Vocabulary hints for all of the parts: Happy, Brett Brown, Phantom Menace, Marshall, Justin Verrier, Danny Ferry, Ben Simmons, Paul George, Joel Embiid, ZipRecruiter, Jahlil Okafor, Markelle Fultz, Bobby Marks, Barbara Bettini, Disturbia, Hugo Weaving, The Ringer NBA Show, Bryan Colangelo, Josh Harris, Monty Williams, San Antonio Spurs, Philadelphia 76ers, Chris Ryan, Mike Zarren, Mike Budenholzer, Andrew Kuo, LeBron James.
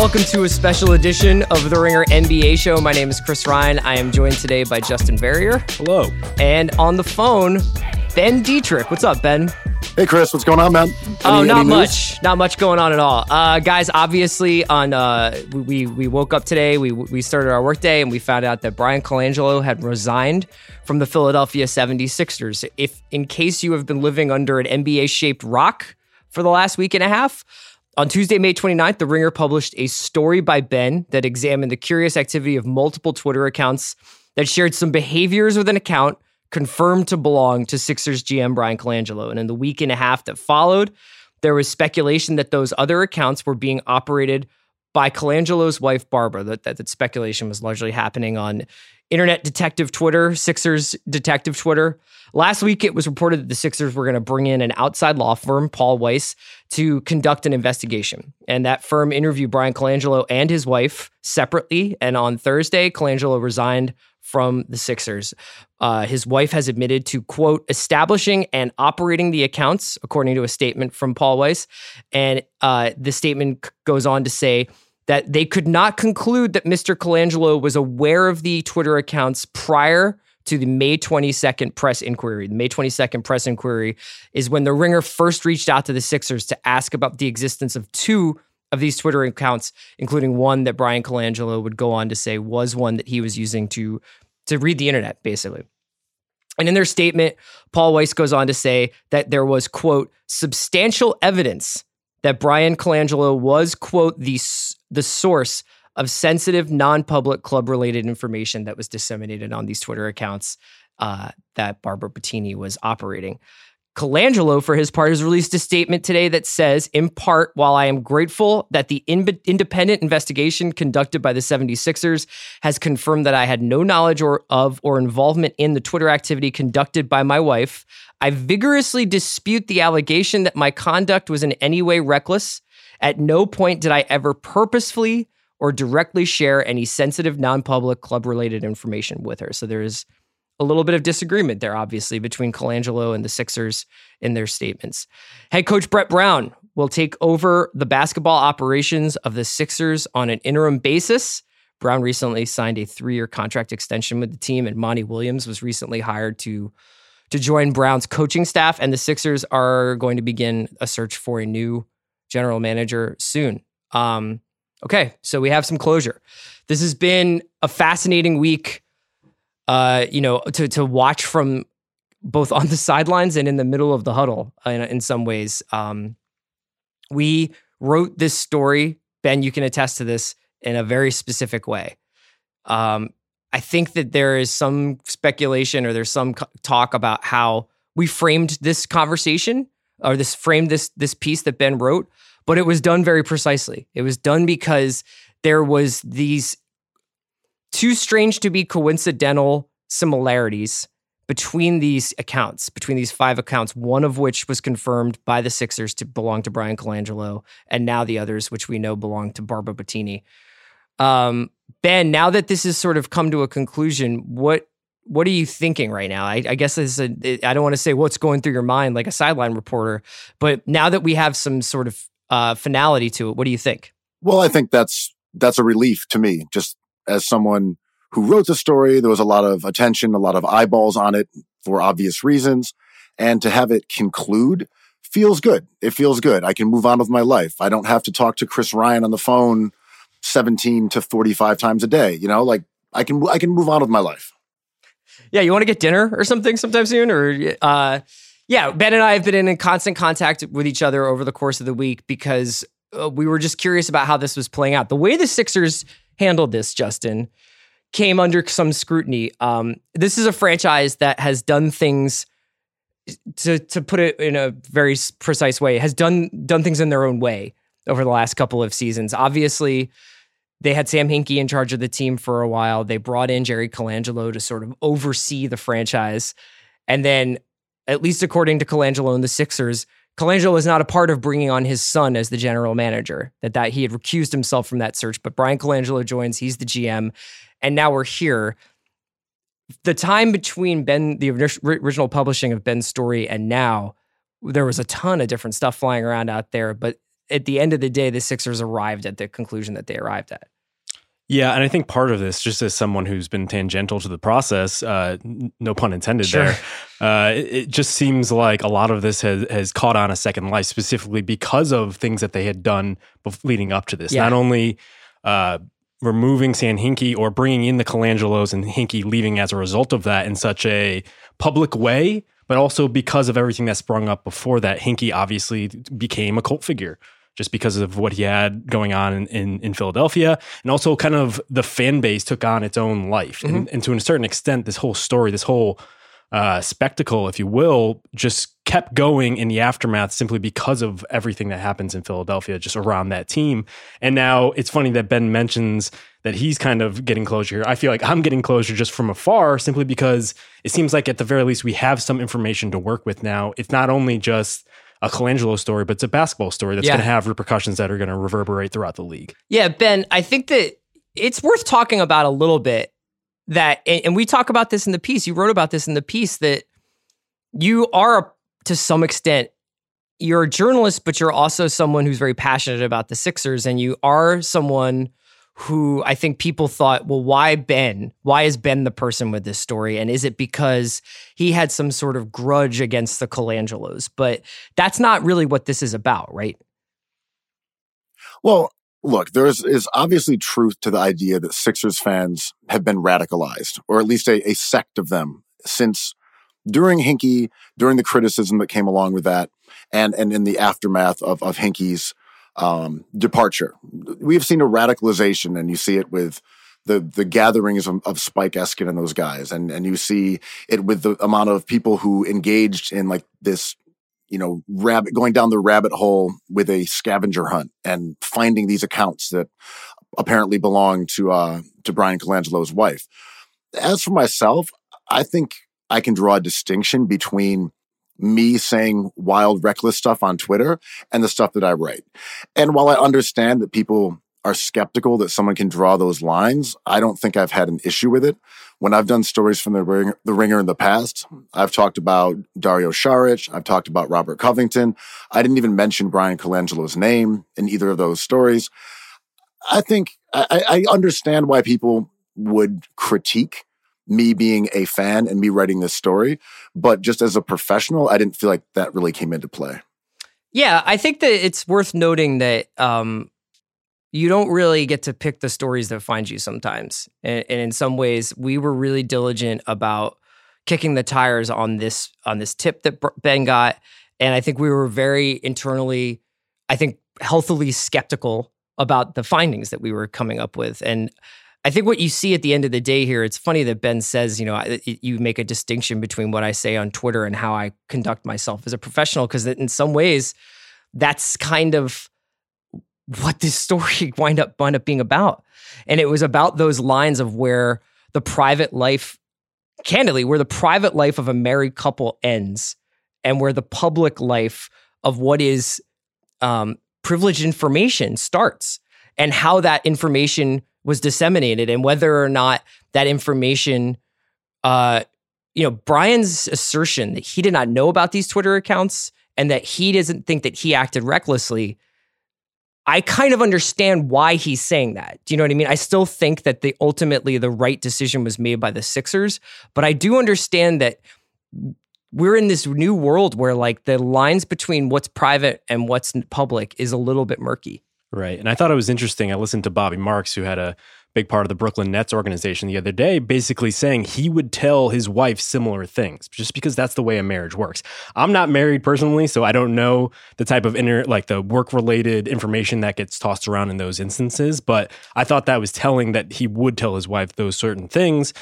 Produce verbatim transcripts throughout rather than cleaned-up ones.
welcome to a special edition of The Ringer N B A Show. My name is Chris Ryan. I am joined today by Justin Verrier. Hello. And on the phone, Ben Detrick. What's up, Ben? Hey, Chris. What's going on, man? Any, oh, not much. Not much going on at all. Uh, guys, obviously, on uh, we we woke up today, we we started our workday, and we found out that Bryan Colangelo had resigned from the Philadelphia seventy-sixers. If, in case you have been living under an N B A-shaped rock for the last week and a half, on Tuesday, May twenty-ninth, The Ringer published a story by Ben that examined the curious activity of multiple Twitter accounts that shared some behaviors with an account confirmed to belong to Sixers G M Bryan Colangelo. And in the week and a half that followed, there was speculation that those other accounts were being operated by Colangelo's wife, Barbara. That, that, that speculation was largely happening on Internet Detective Twitter, Sixers Detective Twitter. Last week, it was reported that the Sixers were going to bring in an outside law firm, Paul Weiss, to conduct an investigation. And that firm interviewed Bryan Colangelo and his wife separately. And on Thursday, Colangelo resigned from the Sixers. Uh, his wife has admitted to, quote, establishing and operating the accounts, according to a statement from Paul Weiss. And uh, the statement goes on to say that they could not conclude that Mister Colangelo was aware of the Twitter accounts prior to the May twenty-second press inquiry. The May twenty-second press inquiry is when the Ringer first reached out to the Sixers to ask about the existence of two of these Twitter accounts, including one that Bryan Colangelo would go on to say was one that he was using to, to read the internet, basically. And in their statement, Paul Weiss goes on to say that there was, quote, substantial evidence that Bryan Colangelo was, quote, the the source of sensitive, non-public club-related information that was disseminated on these Twitter accounts uh, that Barbara Bettini was operating. Colangelo, for his part, has released a statement today that says, in part, while I am grateful that the in- independent investigation conducted by the seventy-sixers has confirmed that I had no knowledge or of or involvement in the Twitter activity conducted by my wife, I vigorously dispute the allegation that my conduct was in any way reckless. At no point did I ever purposefully or directly share any sensitive, non-public, club-related information with her. So there is a little bit of disagreement there, obviously, between Colangelo and the Sixers in their statements. Head coach Brett Brown will take over the basketball operations of the Sixers on an interim basis. Brown recently signed a three-year contract extension with the team, and Monty Williams was recently hired to, to join Brown's coaching staff, and the Sixers are going to begin a search for a new general manager soon. Um, Okay, so we have some closure. This has been a fascinating week, uh, you know, to to watch from both on the sidelines and in the middle of the huddle in, in some ways. Um, we wrote this story, Ben, you can attest to this, in a very specific way. Um, I think that there is some speculation or there's some co- talk about how we framed this conversation or this framed this this piece that Ben wrote. But it was done very precisely. It was done because there was these too strange to be coincidental similarities between these accounts, between these five accounts, one of which was confirmed by the Sixers to belong to Bryan Colangelo, and now the others, which we know belong to Barbara Bettini. Um, Ben, now that this has sort of come to a conclusion, what What are you thinking right now? I, I guess this is a, I don't want to say what's going through your mind like a sideline reporter, but now that we have some sort of Uh, finality to it. What do you think? Well, I think that's that's a relief to me. Just as someone who wrote the story, there was a lot of attention, a lot of eyeballs on it for obvious reasons. And to have it conclude feels good. It feels good. I can move on with my life. I don't have to talk to Chris Ryan on the phone seventeen to forty-five times a day. You know, like I can I can move on with my life. Yeah, you want to get dinner or something sometime soon? Or uh Yeah, Ben and I have been in constant contact with each other over the course of the week because uh, we were just curious about how this was playing out. The way the Sixers handled this, Justin, came under some scrutiny. Um, this is a franchise that has done things, to to put it in a very precise way, has done done things in their own way over the last couple of seasons. Obviously, they had Sam Hinkie in charge of the team for a while. They brought in Jerry Colangelo to sort of oversee the franchise, and then, at least according to Colangelo and the Sixers, Colangelo is not a part of bringing on his son as the general manager, that, that he had recused himself from that search. But Bryan Colangelo joins, he's the G M, and now we're here. The time between Ben, the original publishing of Ben's story and now, there was a ton of different stuff flying around out there, but at the end of the day, the Sixers arrived at the conclusion that they arrived at. Yeah, and I think part of this, just as someone who's been tangential to the process, uh, no pun intended sure. there, uh, it, it just seems like a lot of this has, has caught on a second life, specifically because of things that they had done bef- leading up to this. Yeah. Not only uh, removing Sam Hinkie or bringing in the Colangelos and Hinkie leaving as a result of that in such a public way, but also because of everything that sprung up before that. Hinkie obviously became a cult figure, just because of what he had going on in, in, in Philadelphia. And also kind of the fan base took on its own life. Mm-hmm. And, and to a certain extent, this whole story, this whole uh, spectacle, if you will, just kept going in the aftermath simply because of everything that happens in Philadelphia just around that team. And now it's funny that Ben mentions that he's kind of getting closure here. I feel like I'm getting closure just from afar simply because it seems like at the very least we have some information to work with now. It's not only just a Colangelo story, but it's a basketball story that's yeah. going to have repercussions that are going to reverberate throughout the league. Yeah, Ben, I think that it's worth talking about a little bit that, and we talk about this in the piece, you wrote about this in the piece, that you are, to some extent, you're a journalist, but you're also someone who's very passionate about the Sixers, and you are someone who I think people thought, well, why Ben? Why is Ben the person with this story? And is it because he had some sort of grudge against the Colangelos? But that's not really what this is about, right? Well, look, there is, is obviously truth to the idea that Sixers fans have been radicalized, or at least a, a sect of them, since during Hinkie, during the criticism that came along with that, and, and in the aftermath of, of Hinkie's Um, departure. We've seen a radicalization, and you see it with the the gatherings of, of Spike Eskin and those guys, and and you see it with the amount of people who engaged in like this, you know, rabbit going down the rabbit hole with a scavenger hunt and finding these accounts that apparently belong to uh, to Bryan Colangelo's wife. As for myself, I think I can draw a distinction between me saying wild, reckless stuff on Twitter and the stuff that I write. And while I understand that people are skeptical that someone can draw those lines, I don't think I've had an issue with it. When I've done stories from The Ringer, the Ringer in the past, I've talked about Dario Saric, I've talked about Robert Covington. I didn't even mention Bryan Colangelo's name in either of those stories. I think I, I understand why people would critique me being a fan and me writing this story, but just as a professional, I didn't feel like that really came into play. Yeah, I think that it's worth noting that um, you don't really get to pick the stories that find you sometimes. And, and in some ways, we were really diligent about kicking the tires on this on this tip that Ben got. And I think we were very internally, I think, healthily skeptical about the findings that we were coming up with. And I think what you see at the end of the day here, it's funny that Ben says, you know, I, you make a distinction between what I say on Twitter and how I conduct myself as a professional, because in some ways, that's kind of what this story wind up, wind up being about. And it was about those lines of where the private life, candidly, where the private life of a married couple ends and where the public life of what is um, privileged information starts, and how that information was disseminated, and whether or not that information, uh, you know, Brian's assertion that he did not know about these Twitter accounts and that he doesn't think that he acted recklessly, I kind of understand why he's saying that. Do you know what I mean? I still think that the ultimately the right decision was made by the Sixers, but I do understand that we're in this new world where like the lines between what's private and what's public is a little bit murky. Right. And I thought it was interesting. I listened to Bobby Marks, who had a big part of the Brooklyn Nets organization the other day, basically saying he would tell his wife similar things just because that's the way a marriage works. I'm not married personally, so I don't know the type of inner, like the work related information that gets tossed around in those instances. But I thought that was telling that he would tell his wife those certain things.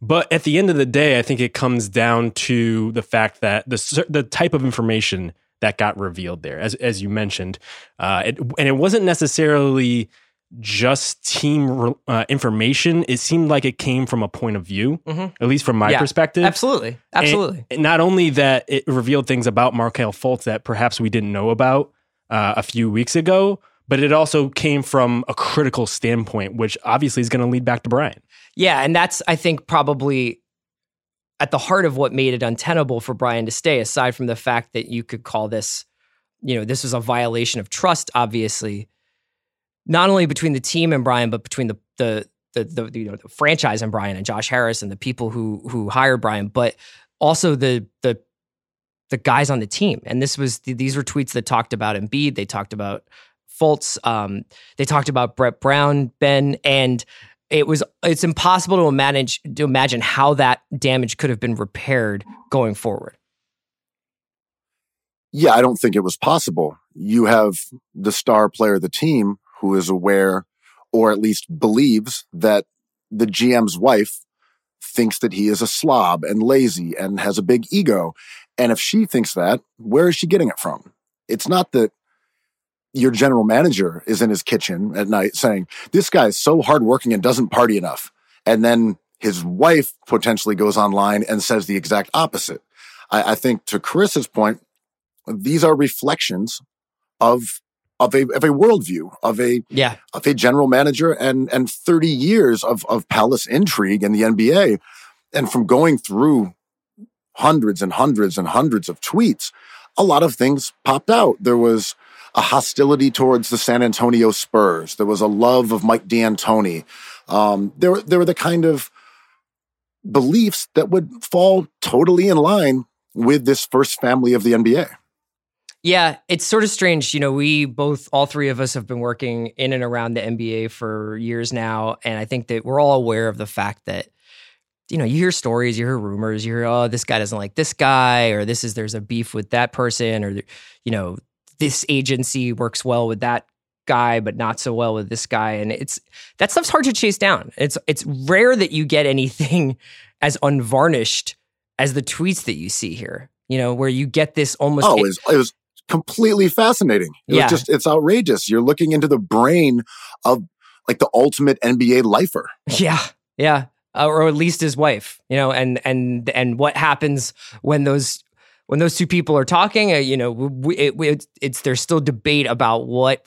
But at the end of the day, I think it comes down to the fact that the the type of information that got revealed there, as as you mentioned. Uh, it, and it wasn't necessarily just team re, uh, information. It seemed like it came from a point of view, mm-hmm. at least from my yeah, perspective. Absolutely, absolutely. And, and not only that, it revealed things about Markelle Fultz that perhaps we didn't know about uh, a few weeks ago, but it also came from a critical standpoint, which obviously is going to lead back to Bryan. Yeah, and that's, I think, probably at the heart of what made it untenable for Bryan to stay, aside from the fact that you could call this, you know, this was a violation of trust, obviously, not only between the team and Bryan, but between the the the, the you know the franchise and Bryan and Josh Harris and the people who who hired Bryan, but also the the the guys on the team. And this was these were tweets that talked about Embiid, they talked about Fultz, um, they talked about Brett Brown, Ben, and it was it's impossible to manage to imagine how that damage could have been repaired going forward. Yeah, I don't think it was possible. You have the star player of the team who is aware, or at least believes, that the G M's wife thinks that he is a slob and lazy and has a big ego. And if she thinks that, where is she getting it from? It's not that your general manager is in his kitchen at night saying, this guy is so hardworking and doesn't party enough. And then his wife potentially goes online and says the exact opposite. I, I think to Chris's point, these are reflections of of a of a worldview, of a yeah. of a general manager and and thirty years of of palace intrigue in the N B A. And from going through hundreds and hundreds and hundreds of tweets, a lot of things popped out. There was a hostility towards the San Antonio Spurs. There was a love of Mike D'Antoni. Um, there, there were the kind of beliefs that would fall totally in line with this first family of the N B A. Yeah, it's sort of strange. You know, we both, all three of us have been working in and around the N B A for years now. And I think that we're all aware of the fact that, you know, you hear stories, you hear rumors, you hear, oh, this guy doesn't like this guy, or this is, there's a beef with that person, or, you know, this agency works well with that guy, but not so well with this guy. And it's, that stuff's hard to chase down. It's, it's rare that you get anything as unvarnished as the tweets that you see here, you know, where you get this almost... Oh, it was, it was completely fascinating. It yeah. was just, it's outrageous. You're looking into the brain of like the ultimate N B A lifer. Yeah, yeah. Uh, or at least his wife, you know, and and and what happens when those when those two people are talking, uh, you know, we, it, we, it's there's still debate about what,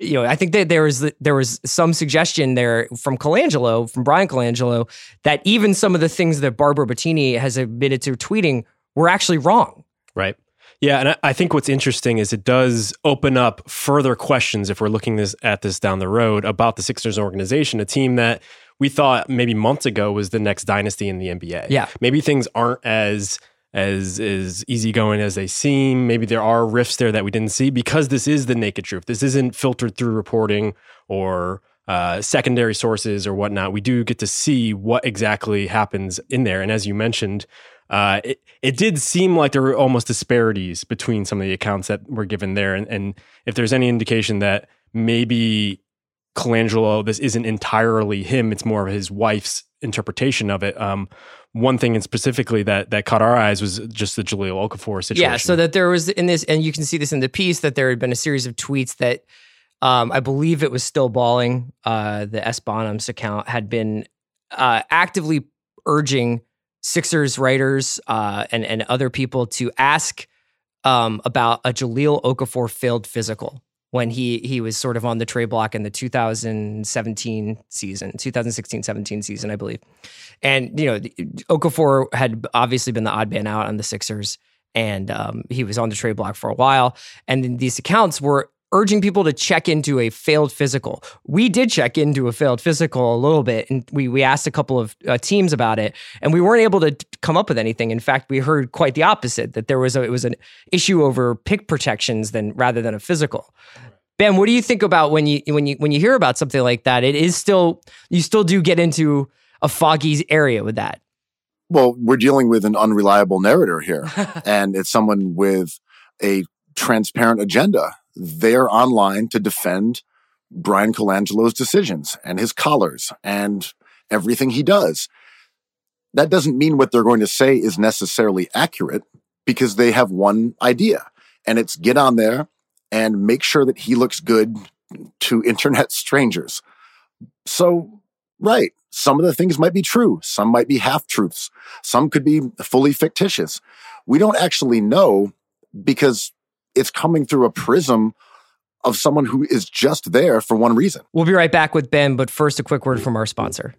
you know, I think that there was, there was some suggestion there from Colangelo, from Bryan Colangelo, that even some of the things that Barbara Bettini has admitted to tweeting were actually wrong. Right. Yeah, and I think what's interesting is it does open up further questions if we're looking this, at this down the road about the Sixers organization, a team that we thought maybe months ago was the next dynasty in the N B A. Yeah. Maybe things aren't as... as is easygoing as they seem. Maybe there are rifts there that we didn't see because this is the naked truth. This isn't filtered through reporting or uh, secondary sources or whatnot. We do get to see what exactly happens in there. And as you mentioned, uh, it, it did seem like there were almost disparities between some of the accounts that were given there. And, and if there's any indication that maybe Colangelo, this isn't entirely him, it's more of his wife's interpretation of it. Um, one thing in specifically that that caught our eyes was just the Jahlil Okafor situation. Yeah, so that there was in this, and you can see this in the piece, that there had been a series of tweets that um, I believe it was Still Balling, uh, the S. Bonhams account, had been uh, actively urging Sixers writers uh, and, and other people to ask um, about a Jahlil Okafor failed physical when he he was sort of on the trade block in the two thousand seventeen season, twenty sixteen seventeen season, I believe. And, you know, Okafor had obviously been the odd man out on the Sixers, and um, he was on the trade block for a while. And then these accounts were urging people to check into a failed physical. We did check into a failed physical a little bit, and we we asked a couple of uh, teams about it, and we weren't able to come up with anything. In fact, we heard quite the opposite, that there was a, it was an issue over pick protections than rather than a physical. Ben, what do you think about when you when you when you hear about something like that? It is still you still do get into a foggy area with that. Well, we're dealing with an unreliable narrator here, and it's someone with a transparent agenda. They're online to defend Bryan Colangelo's decisions and his collars and everything he does. That doesn't mean what they're going to say is necessarily accurate, because they have one idea, and it's get on there and make sure that he looks good to internet strangers. So, right, some of the things might be true. Some might be half-truths. Some could be fully fictitious. We don't actually know, because it's coming through a prism of someone who is just there for one reason. We'll be right back with Ben, but first a quick word from our sponsor.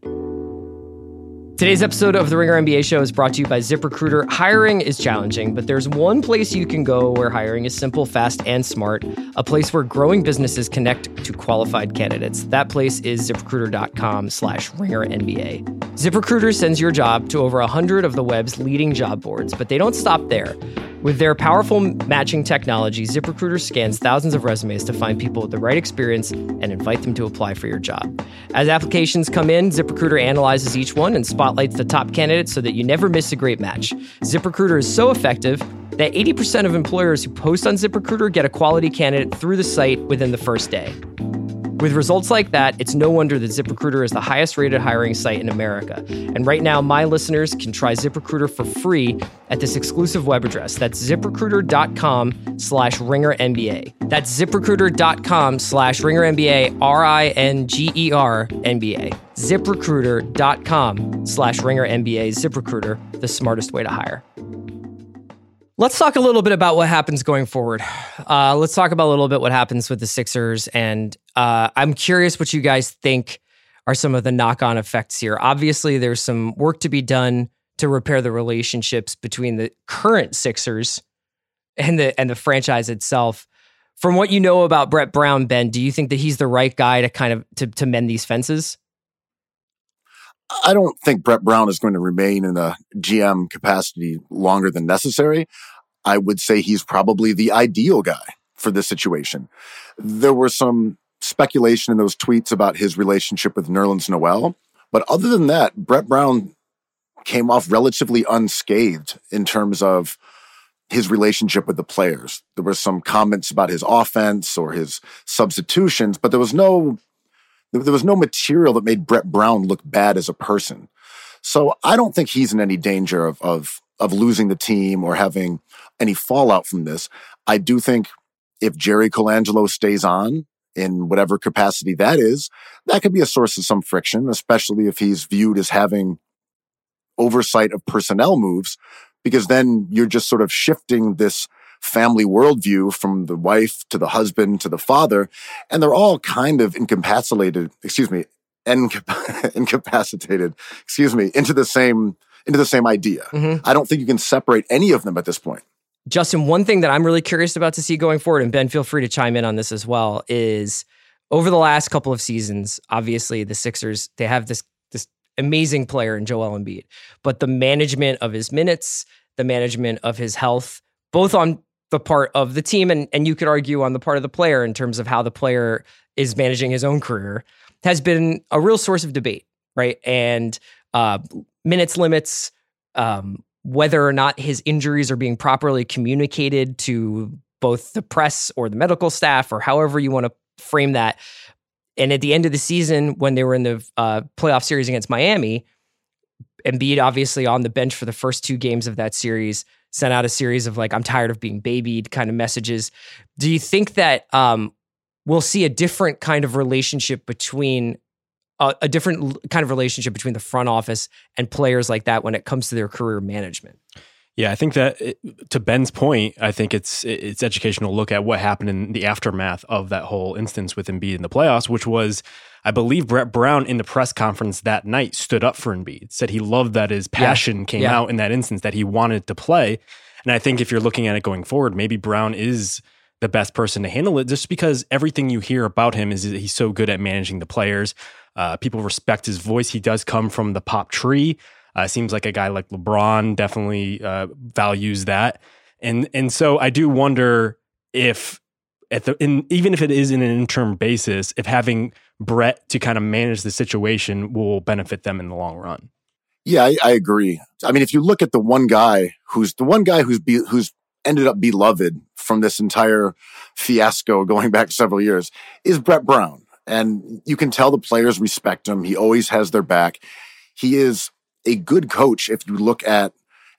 Today's episode of The Ringer N B A Show is brought to you by ZipRecruiter. Hiring is challenging, but there's one place you can go where hiring is simple, fast, and smart, a place where growing businesses connect to qualified candidates. That place is ZipRecruiter.com slash Ringer NBA. ZipRecruiter sends your job to over one hundred of the web's leading job boards, but they don't stop there. With their powerful matching technology, ZipRecruiter scans thousands of resumes to find people with the right experience and invite them to apply for your job. As applications come in, ZipRecruiter analyzes each one and spotlights the top candidates so that you never miss a great match. ZipRecruiter is so effective that eighty percent of employers who post on ZipRecruiter get a quality candidate through the site within the first day. With results like that, it's no wonder that ZipRecruiter is the highest-rated hiring site in America. And right now, my listeners can try ZipRecruiter for free at this exclusive web address. That's ZipRecruiter.com slash RingerNBA. That's ZipRecruiter.com slash RingerNBA, R I N G E R N B A. ZipRecruiter.com slash RingerNBA, ZipRecruiter, the smartest way to hire. Let's talk a little bit about what happens going forward. Uh, let's talk about a little bit what happens with the Sixers. And uh, I'm curious what you guys think are some of the knock-on effects here. Obviously, there's some work to be done to repair the relationships between the current Sixers and the and the franchise itself. From what you know about Brett Brown, Ben, do you think that he's the right guy to kind of to, to mend these fences? I don't think Brett Brown is going to remain in a G M capacity longer than necessary. I would say he's probably the ideal guy for this situation. There were some speculation in those tweets about his relationship with Nerlens Noel, but other than that, Brett Brown came off relatively unscathed in terms of his relationship with the players. There were some comments about his offense or his substitutions, but there was no There was no material that made Brett Brown look bad as a person. So I don't think he's in any danger of, of, of losing the team or having any fallout from this. I do think if Jerry Colangelo stays on in whatever capacity that is, that could be a source of some friction, especially if he's viewed as having oversight of personnel moves, because then you're just sort of shifting this family worldview from the wife to the husband to the father, and they're all kind of incapacitated, excuse me, inca- incapacitated, excuse me, into the same into the same idea. Mm-hmm. I don't think you can separate any of them at this point. Justin, one thing that I'm really curious about to see going forward, and Ben, feel free to chime in on this as well, is over the last couple of seasons, obviously the Sixers, they have this this amazing player in Joel Embiid, but the management of his minutes, the management of his health, both on the part of the team and, and you could argue on the part of the player in terms of how the player is managing his own career, has been a real source of debate, right? And uh, minutes limits, um, whether or not his injuries are being properly communicated to both the press or the medical staff or however you want to frame that. And at the end of the season, when they were in the uh, playoff series against Miami, Embiid obviously on the bench for the first two games of that series, sent out a series of like, I'm tired of being babied kind of messages. Do you think that um, we'll see a different kind of relationship between, uh, a different kind of relationship between the front office and players like that when it comes to their career management? Yeah, I think that it, to Ben's point, I think it's it's educational look at what happened in the aftermath of that whole instance with Embiid in the playoffs, which was, I believe Brett Brown in the press conference that night stood up for Embiid, said he loved that his passion yeah. came yeah. out in that instance, that he wanted to play. And I think if you're looking at it going forward, maybe Brown is the best person to handle it just because everything you hear about him is that he's so good at managing the players. Uh, people respect his voice. He does come from the pop tree. Uh, seems like a guy like LeBron definitely uh, values that. And and so I do wonder if, at the in, even if it is in an interim basis, if having Brett to kind of manage the situation will benefit them in the long run. Yeah, I, I agree. I mean, if you look at the one guy who's the one guy who's be, who's ended up beloved from this entire fiasco going back several years is Brett Brown. And you can tell the players respect him. He always has their back. He is a good coach if you look at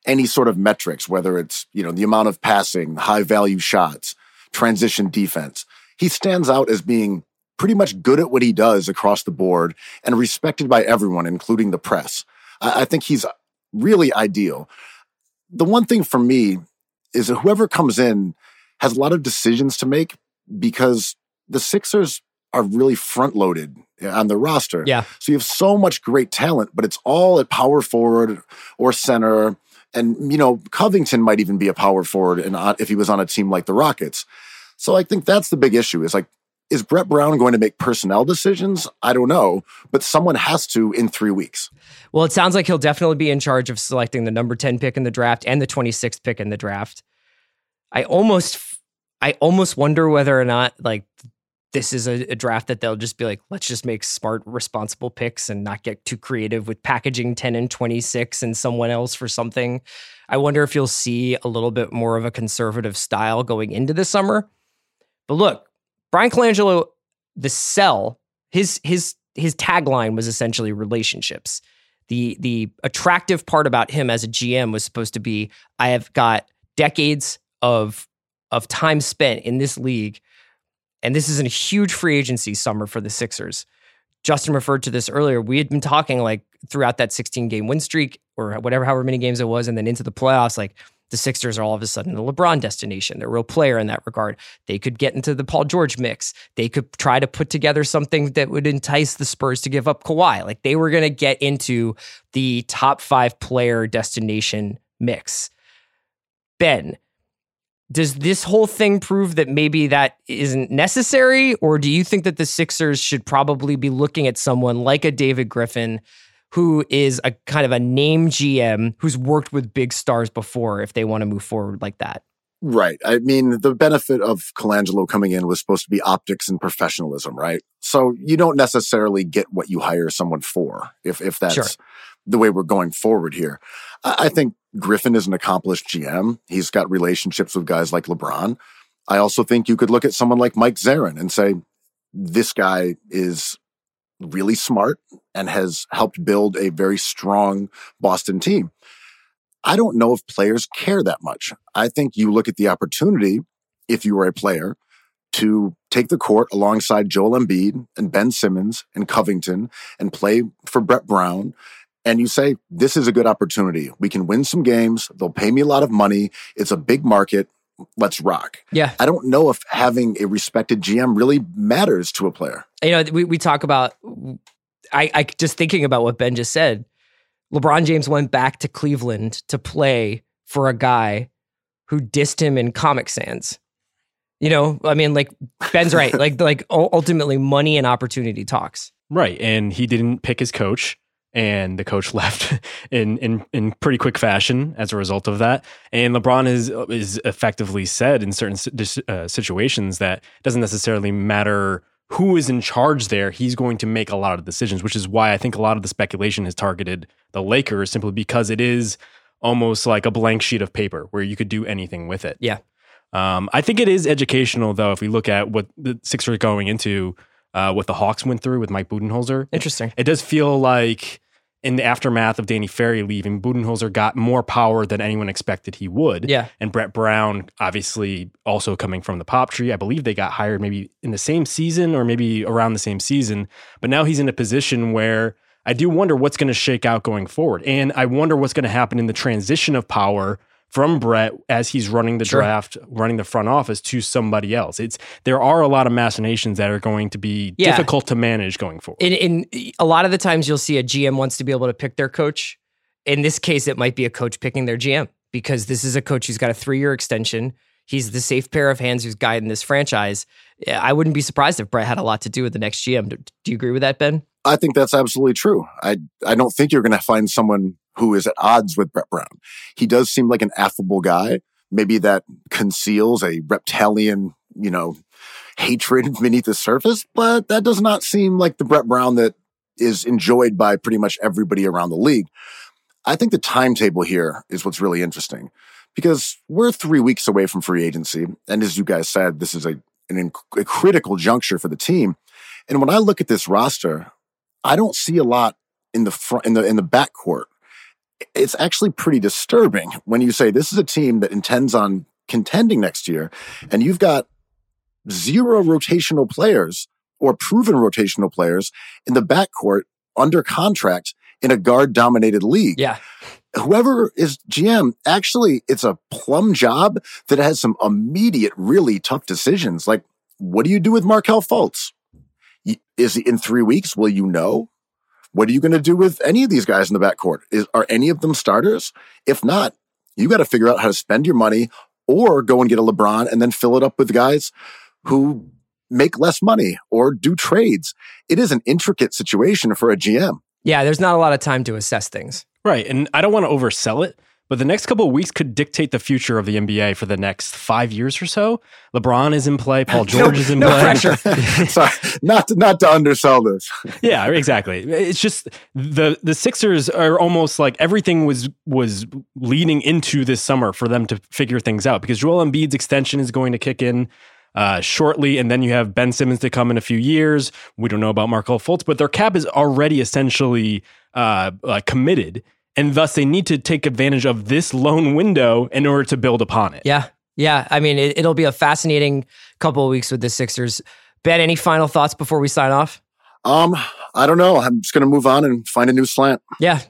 any sort of metrics, whether it's, you know, the amount of passing, high value shots, transition defense. He stands out as being pretty much good at what he does across the board and respected by everyone, including the press. I, I think he's really ideal. The one thing for me is that whoever comes in has a lot of decisions to make because the Sixers are really front-loaded on the roster. Yeah. So you have so much great talent, but it's all at power forward or center. And, you know, Covington might even be a power forward and if he was on a team like the Rockets. So I think that's the big issue is like, is Brett Brown going to make personnel decisions? I don't know, but someone has to in three weeks. Well, it sounds like he'll definitely be in charge of selecting the number ten pick in the draft and the twenty-sixth pick in the draft. I almost, I almost wonder whether or not like this is a, a draft that they'll just be like, let's just make smart, responsible picks and not get too creative with packaging ten and twenty-six and someone else for something. I wonder if you'll see a little bit more of a conservative style going into the summer. But look, Bryan Colangelo, the sell, his his his tagline was essentially relationships. The the attractive part about him as a G M was supposed to be, I have got decades of of time spent in this league, and this is a huge free agency summer for the Sixers. Justin referred to this earlier. We had been talking like throughout that sixteen-game win streak or whatever, however many games it was, and then into the playoffs, like, the Sixers are all of a sudden the LeBron destination. They're a real player in that regard. They could get into the Paul George mix. They could try to put together something that would entice the Spurs to give up Kawhi. Like they were going to get into the top five player destination mix. Ben, does this whole thing prove that maybe that isn't necessary? Or do you think that the Sixers should probably be looking at someone like a David Griffin who is a kind of a name G M who's worked with big stars before if they want to move forward like that? Right. I mean, the benefit of Colangelo coming in was supposed to be optics and professionalism, right? So you don't necessarily get what you hire someone for, if if that's sure. the way we're going forward here. I think Griffin is an accomplished G M. He's got relationships with guys like LeBron. I also think you could look at someone like Mike Zarren and say, this guy is really smart and has helped build a very strong Boston team. I don't know if players care that much. I think you look at the opportunity, if you were a player, to take the court alongside Joel Embiid and Ben Simmons and Covington and play for Brett Brown. And you say, this is a good opportunity. We can win some games. They'll pay me a lot of money. It's a big market. Let's rock. Yeah. I don't know if having a respected G M really matters to a player. You know, we, we talk about, I, I just thinking about what Ben just said, LeBron James went back to Cleveland to play for a guy who dissed him in Comic Sans. You know, I mean, like Ben's right. like, like ultimately money and opportunity talks. Right. And he didn't pick his coach. And the coach left in, in in pretty quick fashion as a result of that. And LeBron is is effectively said in certain uh, situations that it doesn't necessarily matter who is in charge there. He's going to make a lot of decisions, which is why I think a lot of the speculation has targeted the Lakers simply because it is almost like a blank sheet of paper where you could do anything with it. Yeah, um, I think it is educational, though, if we look at what the Sixers are going into. Uh, what the Hawks went through with Mike Budenholzer. Interesting. It, it does feel like in the aftermath of Danny Ferry leaving, Budenholzer got more power than anyone expected he would. Yeah. And Brett Brown, obviously also coming from the pop tree, I believe they got hired maybe in the same season or maybe around the same season. But now he's in a position where I do wonder what's going to shake out going forward. And I wonder what's going to happen in the transition of power from Brett as he's running the sure. draft, running the front office to somebody else. It's there are a lot of machinations that are going to be yeah. difficult to manage going forward. In, in a lot of the times you'll see a G M wants to be able to pick their coach. In this case, it might be a coach picking their G M because this is a coach who's got a three-year extension. He's the safe pair of hands who's guiding this franchise. I wouldn't be surprised if Brett had a lot to do with the next G M. Do, do you agree with that, Ben? I think that's absolutely true. I I don't think you're going to find someone who is at odds with Brett Brown. He does seem like an affable guy. Maybe that conceals a reptilian, you know, hatred beneath the surface, but that does not seem like the Brett Brown that is enjoyed by pretty much everybody around the league. I think the timetable here is what's really interesting because we're three weeks away from free agency. And as you guys said, this is a, an, a critical juncture for the team. And when I look at this roster, I don't see a lot in the front, in the in the backcourt. It's actually pretty disturbing when you say this is a team that intends on contending next year, and you've got zero rotational players or proven rotational players in the backcourt under contract in a guard-dominated league. Yeah. Whoever is G M, actually, it's a plum job that has some immediate, really tough decisions. Like, what do you do with Markelle Fultz? Is in three weeks, will you know? What are you going to do with any of these guys in the backcourt? Is, are any of them starters? If not, you got to figure out how to spend your money or go and get a LeBron and then fill it up with guys who make less money or do trades. It is an intricate situation for a G M. Yeah, there's not a lot of time to assess things. Right, and I don't want to oversell it, but the next couple of weeks could dictate the future of the N B A for the next five years or so. LeBron is in play. Paul George no, is in no play. No pressure. Sorry, not to, not to undersell this. Yeah, exactly. It's just the the Sixers are almost like everything was was leading into this summer for them to figure things out, because Joel Embiid's extension is going to kick in uh, shortly, and then you have Ben Simmons to come in a few years. We don't know about Markelle Fultz, but their cap is already essentially uh, uh, committed. And thus, they need to take advantage of this loan window in order to build upon it. Yeah. Yeah. I mean, it, it'll be a fascinating couple of weeks with the Sixers. Ben, any final thoughts before we sign off? Um, I don't know. I'm just going to move on and find a new slant. Yeah.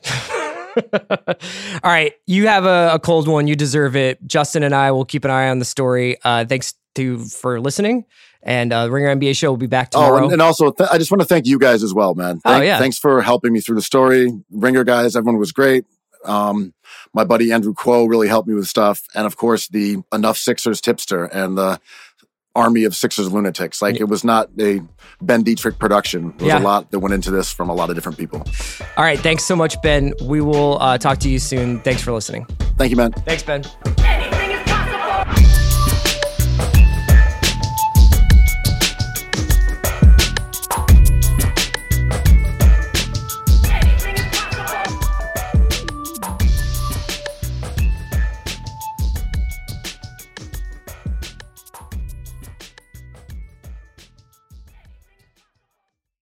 All right. You have a, a cold one. You deserve it. Justin and I will keep an eye on the story. Uh, thanks to for listening. And uh, the Ringer N B A show will be back tomorrow. Oh, and, and also, th- I just want to thank you guys as well, man. Thank, oh, yeah. Thanks for helping me through the story. Ringer guys, everyone was great. Um, my buddy Andrew Kuo really helped me with stuff. And of course, the Enough Sixers tipster and the army of Sixers lunatics. Like, yeah. It was not a Ben Detrick production. There was yeah. a lot that went into this from a lot of different people. All right. Thanks so much, Ben. We will uh, talk to you soon. Thanks for listening. Thank you, man. Thanks, Ben.